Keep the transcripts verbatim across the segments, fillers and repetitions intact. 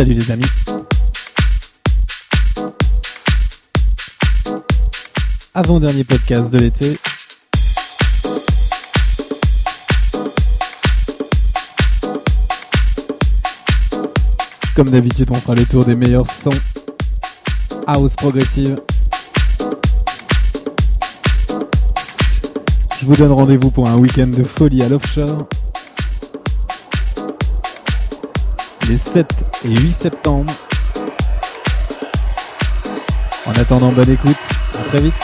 Salut les amis. Avant-dernier podcast de l'été. Comme d'habitude, on fera le tour des meilleurs sons house progressive. Je vous donne rendez-vous pour un week-end de folie à l'offshore. Les sept et huit septembre. En attendant, bonne écoute. À très vite.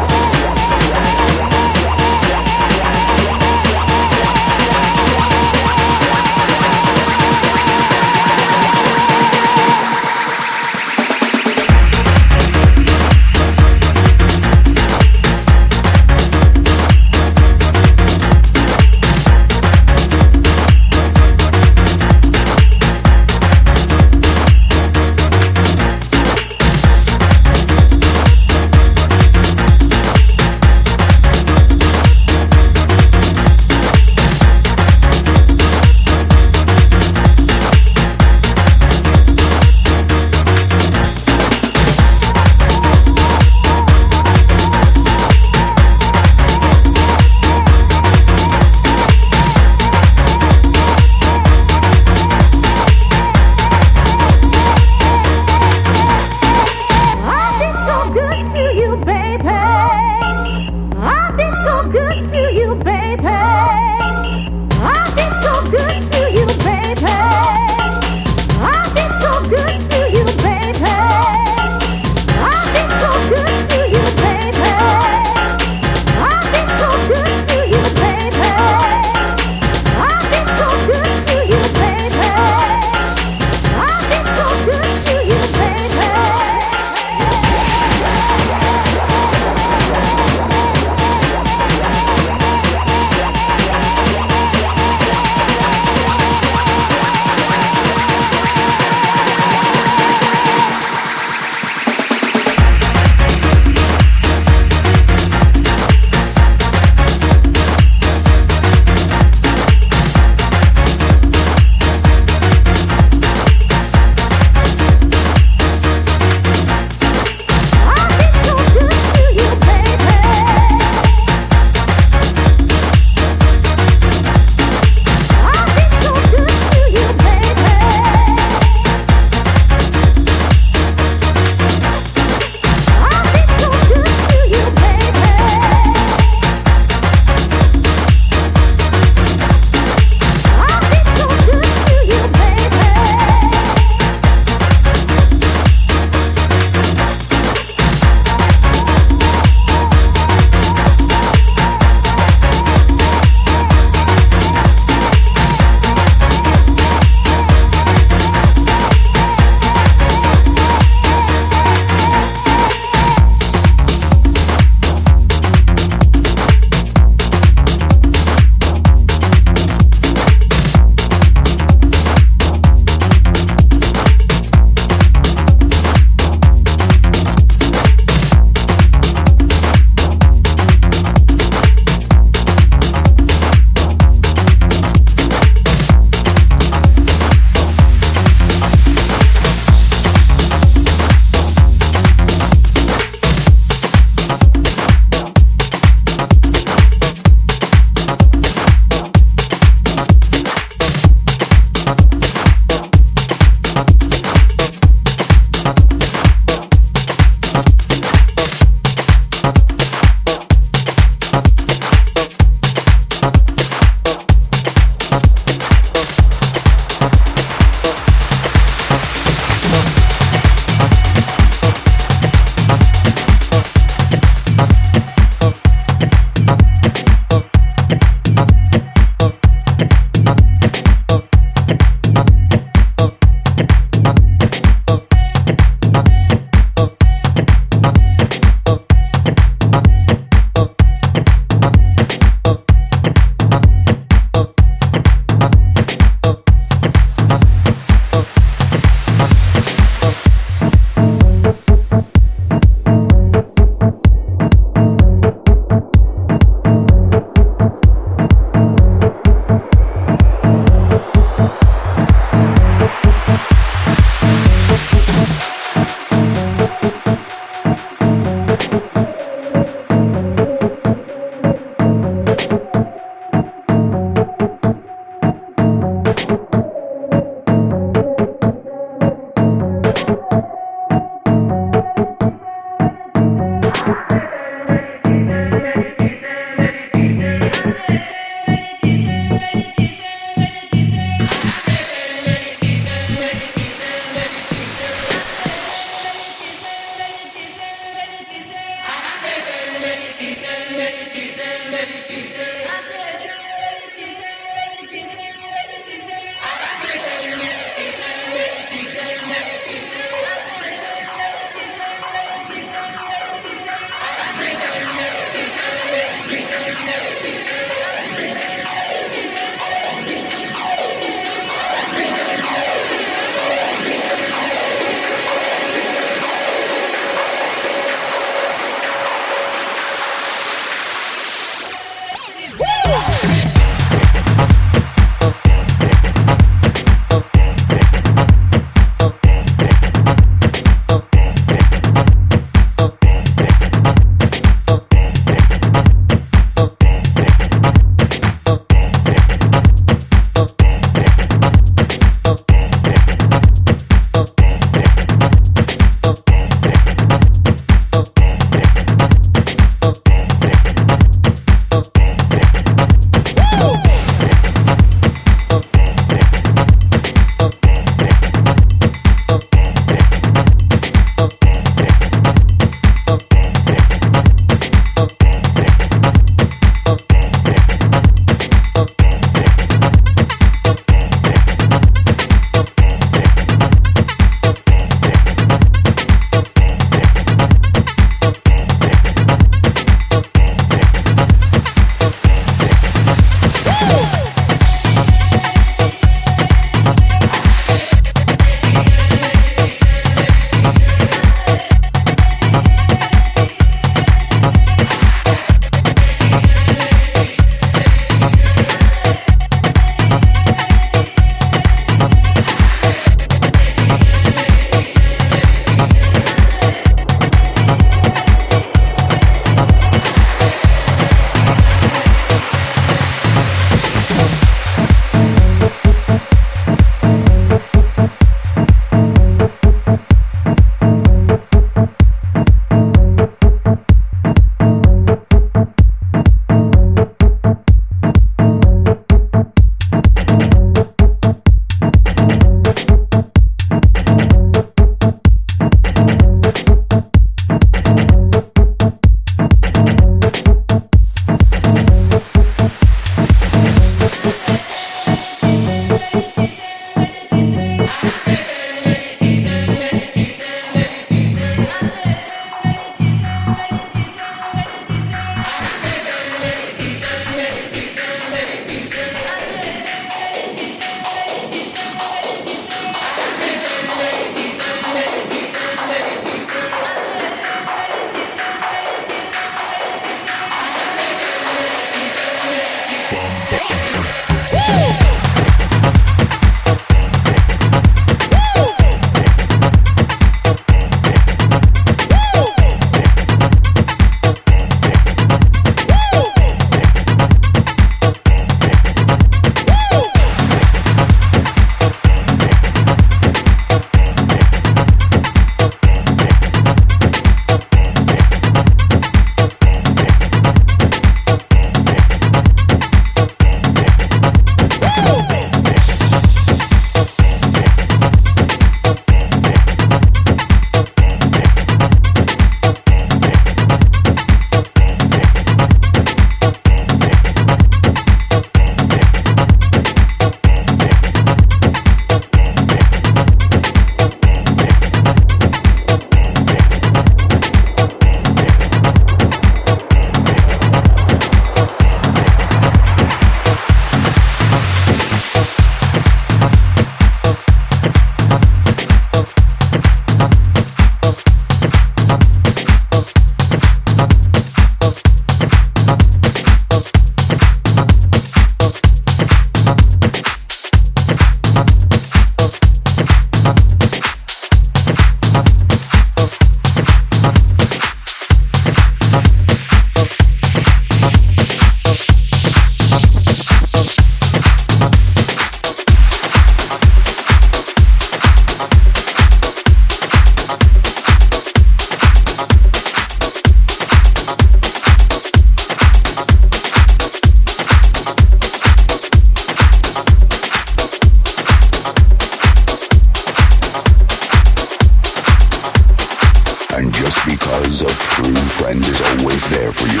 is always there for you.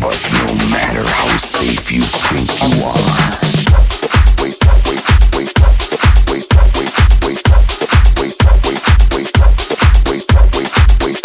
But no matter how safe you think you are, wait, wait, wait, wait, wait, wait, wait, wait, wait, wait, wait, wait, wait, wait, wait, wait, wait,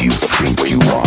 you think you are.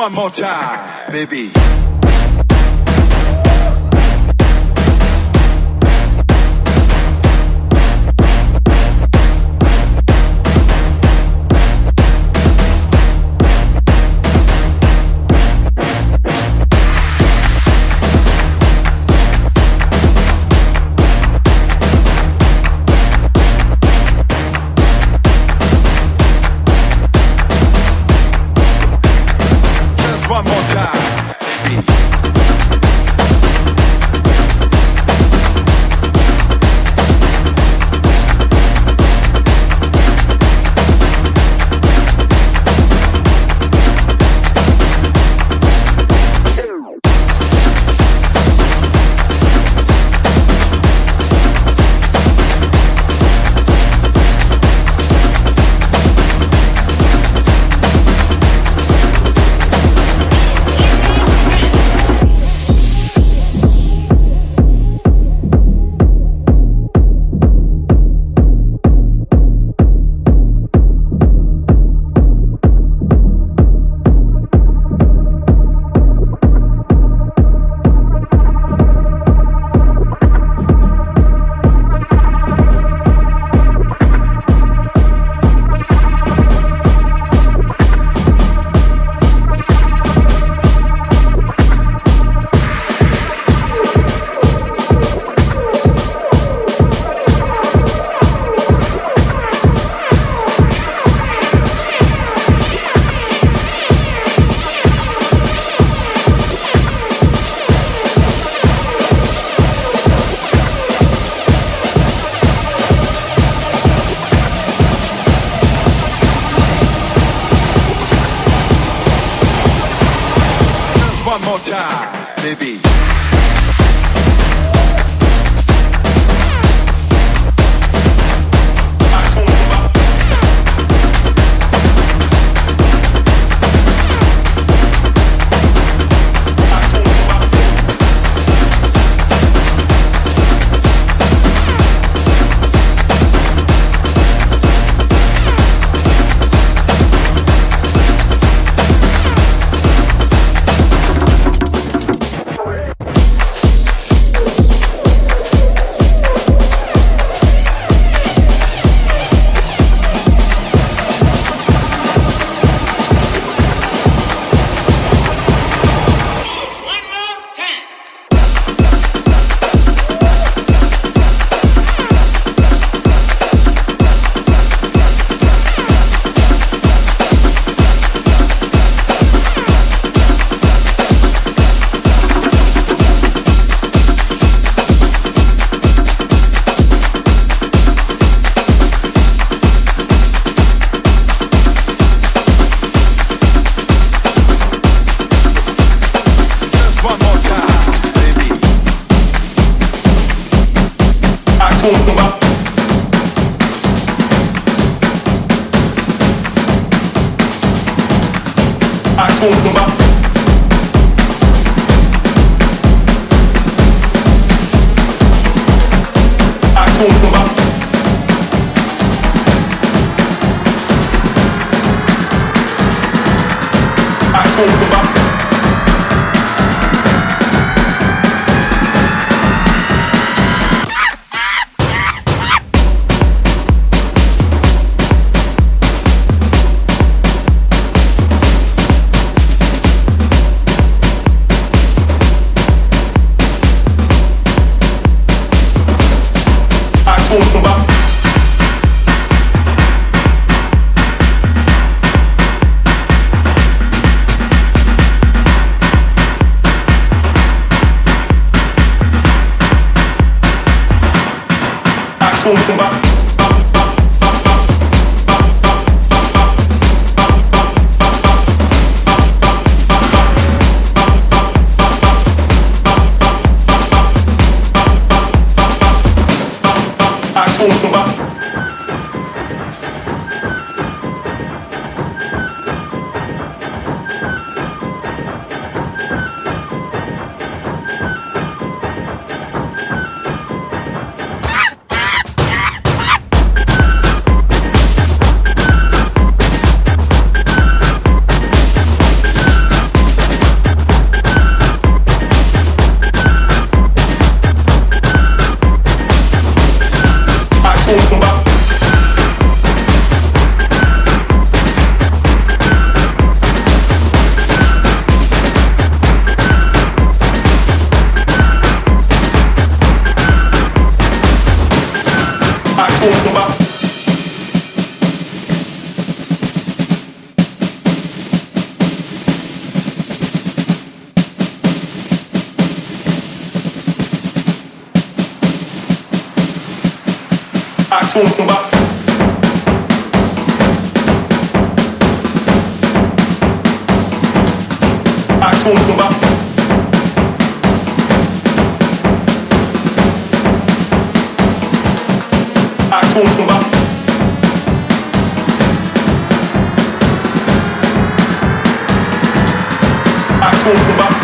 one more time, baby. One more time, baby. One more time, baby. participons au combat. Participons au combat. Participons au combat. Participons au combat. Au combat.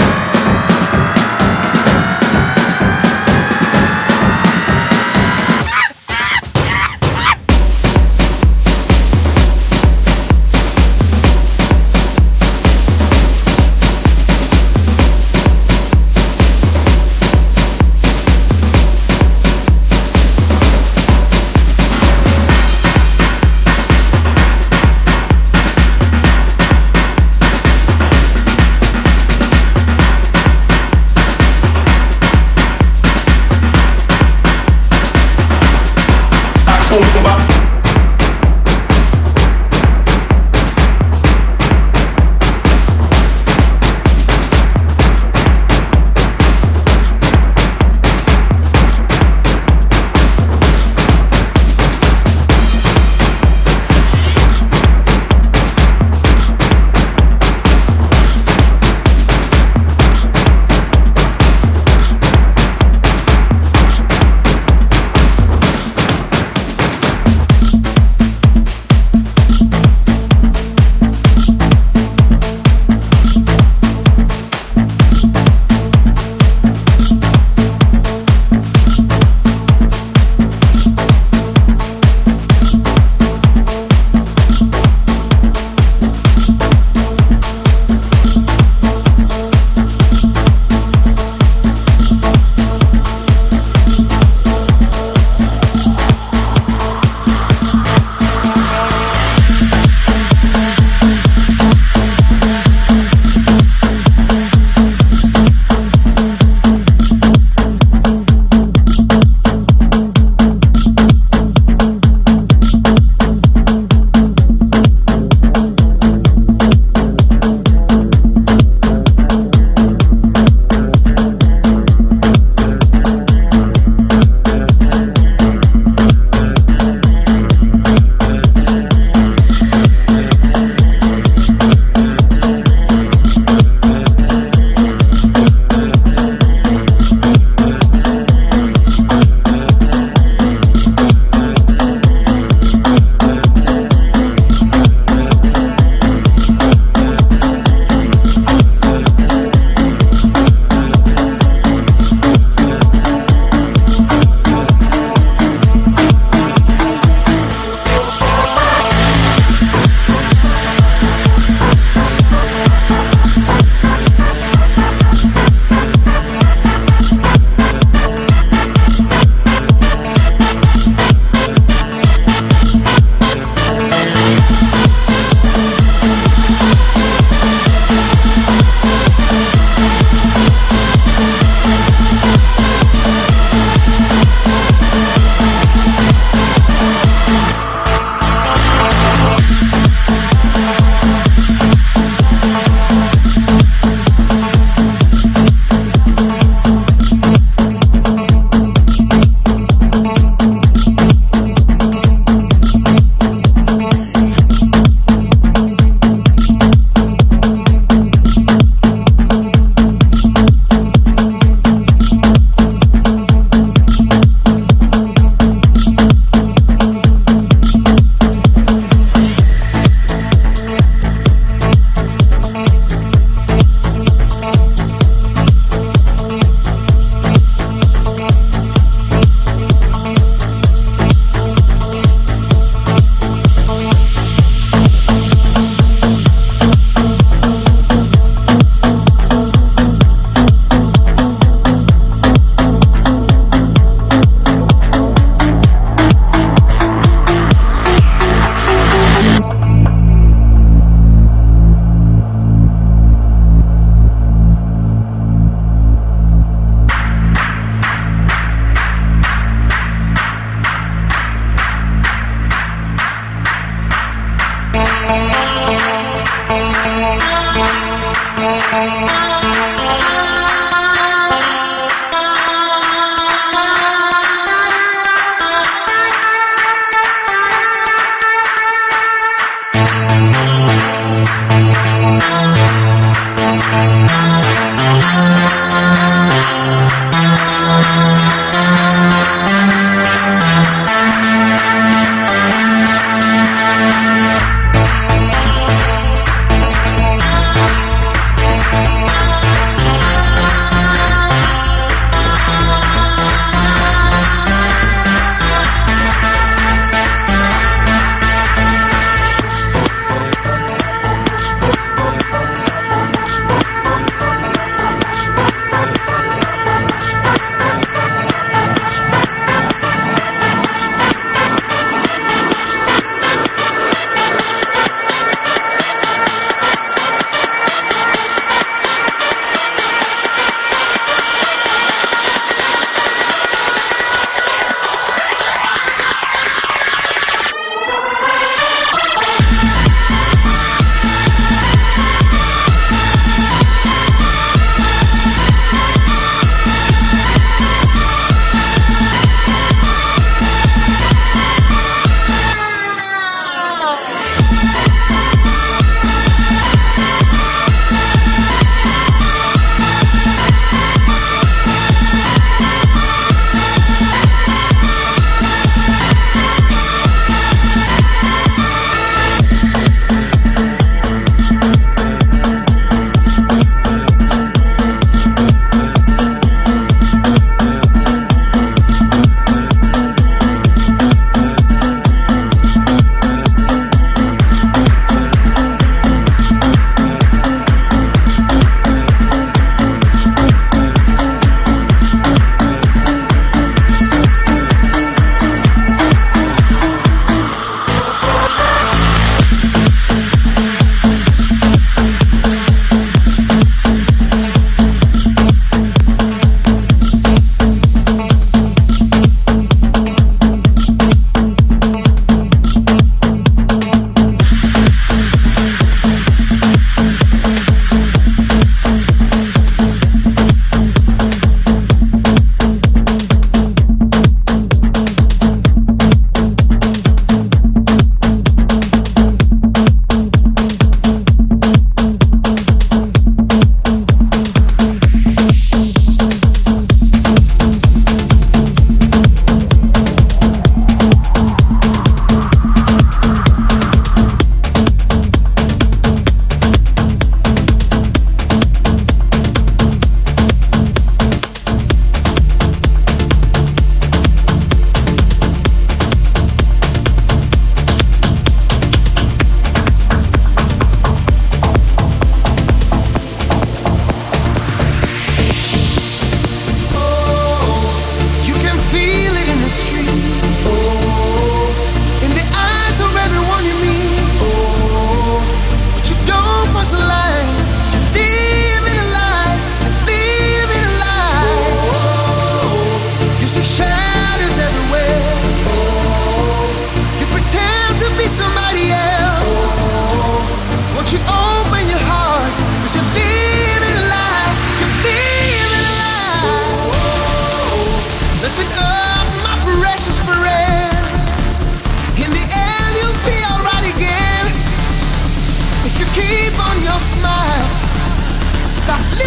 Thank you.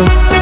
We'll be right back.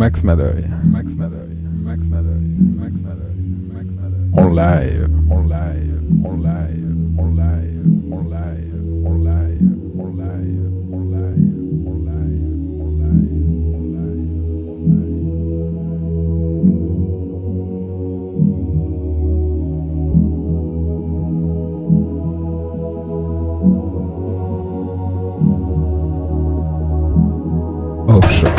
Max Mattery, Max Mattery, Max Mattery, Max Mattery, Max Mattery. En live, en live, en live, en live, en live, en live, en live, en live, en live, en live, en live, en live. Offshore.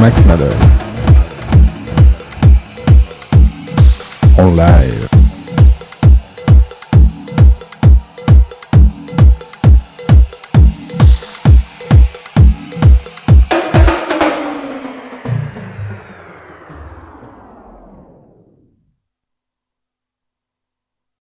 Max Mattery en live.